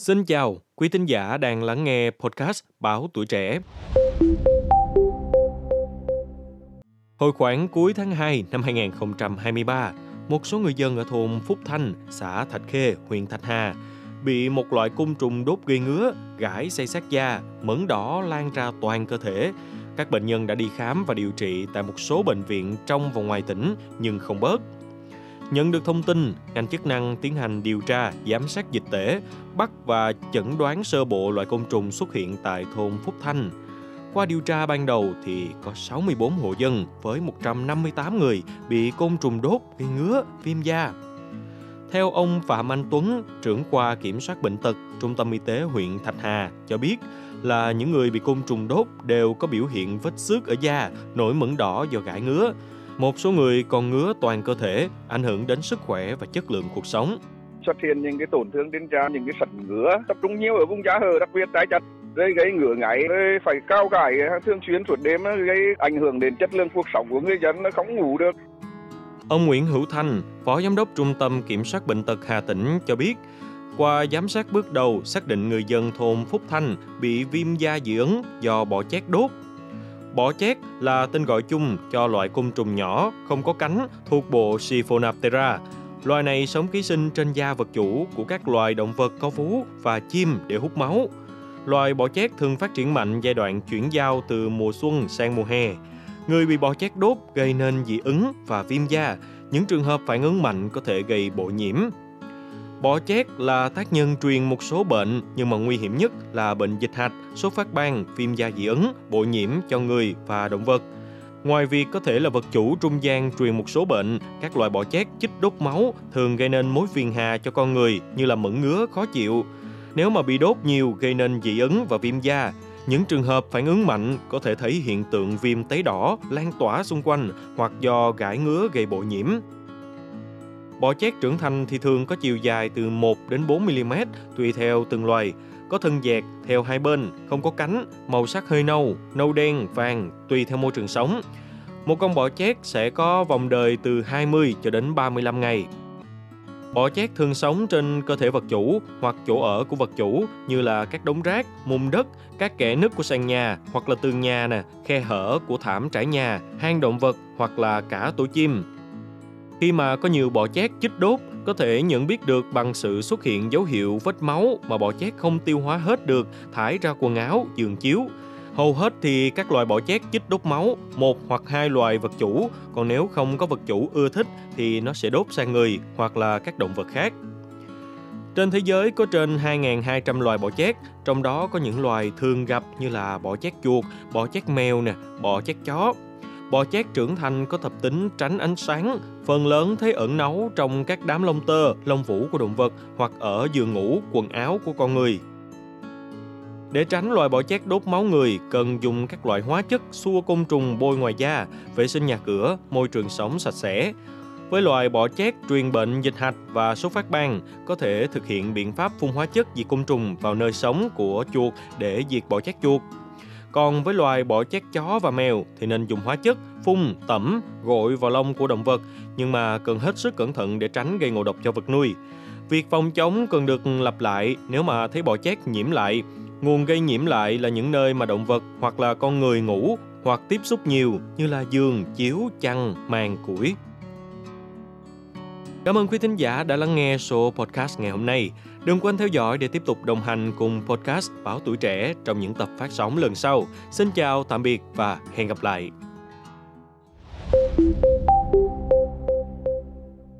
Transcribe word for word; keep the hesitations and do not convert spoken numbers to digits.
Xin chào, quý thính giả đang lắng nghe podcast Báo Tuổi Trẻ. Hồi khoảng cuối tháng hai năm hai không hai ba, một số người dân ở thôn Phúc Thanh, xã Thạch Khê, huyện Thạch Hà bị một loại côn trùng đốt gây ngứa, gãi xây xác da, mẩn đỏ lan ra toàn cơ thể. Các bệnh nhân đã đi khám và điều trị tại một số bệnh viện trong và ngoài tỉnh nhưng không bớt. Nhận được thông tin, ngành chức năng tiến hành điều tra, giám sát dịch tễ, bắt và chẩn đoán sơ bộ loại côn trùng xuất hiện tại thôn Phúc Thanh. Qua điều tra ban đầu thì có sáu mươi bốn hộ dân với một trăm năm mươi tám người bị côn trùng đốt gây ngứa, viêm da. Theo ông Phạm Anh Tuấn, trưởng khoa kiểm soát bệnh tật, Trung tâm Y tế huyện Thạch Hà cho biết là những người bị côn trùng đốt đều có biểu hiện vết xước ở da, nổi mẩn đỏ do gãi ngứa. Một số người còn ngứa toàn cơ thể, ảnh hưởng đến sức khỏe và chất lượng cuộc sống. Xuất hiện những cái tổn thương trên da, những cái sẩn ngứa tập trung nhiều ở vùng da hở, đặc biệt tái chặt, gây gây ngứa ngáy, phải cao gãi thường xuyên suốt đêm, gây ảnh hưởng đến chất lượng cuộc sống của người dân, nó không ngủ được. Ông Nguyễn Hữu Thanh, Phó Giám đốc Trung tâm Kiểm soát Bệnh tật Hà Tĩnh cho biết, qua giám sát bước đầu xác định người dân thôn Phúc Thanh bị viêm da dị ứng do bọ chét đốt. Bọ chét là tên gọi chung cho loại côn trùng nhỏ, không có cánh, thuộc bộ Siphonaptera. Loài này sống ký sinh trên da vật chủ của các loài động vật có vú và chim để hút máu. Loài bọ chét thường phát triển mạnh giai đoạn chuyển giao từ mùa xuân sang mùa hè. Người bị bọ chét đốt gây nên dị ứng và viêm da. Những trường hợp phản ứng mạnh có thể gây bội nhiễm. Bọ chét là tác nhân truyền một số bệnh, nhưng mà nguy hiểm nhất là bệnh dịch hạch, sốt phát ban, viêm da dị ứng, bội nhiễm cho người và động vật. Ngoài việc có thể là vật chủ trung gian truyền một số bệnh, các loại bọ chét chích đốt máu thường gây nên mối phiền hà cho con người như là mẩn ngứa khó chịu. Nếu mà bị đốt nhiều gây nên dị ứng và viêm da, những trường hợp phản ứng mạnh có thể thấy hiện tượng viêm tấy đỏ lan tỏa xung quanh hoặc do gãi ngứa gây bội nhiễm. Bọ chét trưởng thành thì thường có chiều dài từ một đến bốn mi-li-mét, tùy theo từng loài, có thân dẹt theo hai bên, không có cánh, màu sắc hơi nâu, nâu đen, vàng, tùy theo môi trường sống. Một con bọ chét sẽ có vòng đời từ hai mươi cho đến ba mươi lăm ngày. Bọ chét thường sống trên cơ thể vật chủ hoặc chỗ ở của vật chủ như là các đống rác, mùng đất, các kẽ nứt của sàn nhà hoặc là tường nhà, nè, khe hở của thảm trải nhà, hang động vật hoặc là cả tổ chim. Khi mà có nhiều bọ chét chích đốt, có thể nhận biết được bằng sự xuất hiện dấu hiệu vết máu mà bọ chét không tiêu hóa hết được, thải ra quần áo, giường chiếu. Hầu hết thì các loài bọ chét chích đốt máu, một hoặc hai loài vật chủ, còn nếu không có vật chủ ưa thích thì nó sẽ đốt sang người hoặc là các động vật khác. Trên thế giới có trên hai nghìn hai trăm loài bọ chét, trong đó có những loài thường gặp như là bọ chét chuột, bọ chét mèo, nè, bọ chét chó. Bọ chét trưởng thành có tập tính tránh ánh sáng, phần lớn thấy ẩn náu trong các đám lông tơ, lông vũ của động vật hoặc ở giường ngủ, quần áo của con người. Để tránh loài bọ chét đốt máu người, cần dùng các loại hóa chất xua côn trùng bôi ngoài da, vệ sinh nhà cửa, môi trường sống sạch sẽ. Với loài bọ chét truyền bệnh dịch hạch và sốt phát ban, có thể thực hiện biện pháp phun hóa chất diệt côn trùng vào nơi sống của chuột để diệt bọ chét chuột. Còn với loài bọ chét chó và mèo thì nên dùng hóa chất phun, tẩm, gội vào lông của động vật, nhưng mà cần hết sức cẩn thận để tránh gây ngộ độc cho vật nuôi. Việc phòng chống cần được lặp lại nếu mà thấy bọ chét nhiễm lại. Nguồn gây nhiễm lại là những nơi mà động vật hoặc là con người ngủ hoặc tiếp xúc nhiều như là giường, chiếu, chăn, màn, củi. Cảm ơn quý thính giả đã lắng nghe số podcast ngày hôm nay. Đừng quên theo dõi để tiếp tục đồng hành cùng podcast Báo Tuổi Trẻ trong những tập phát sóng lần sau. Xin chào, tạm biệt và hẹn gặp lại.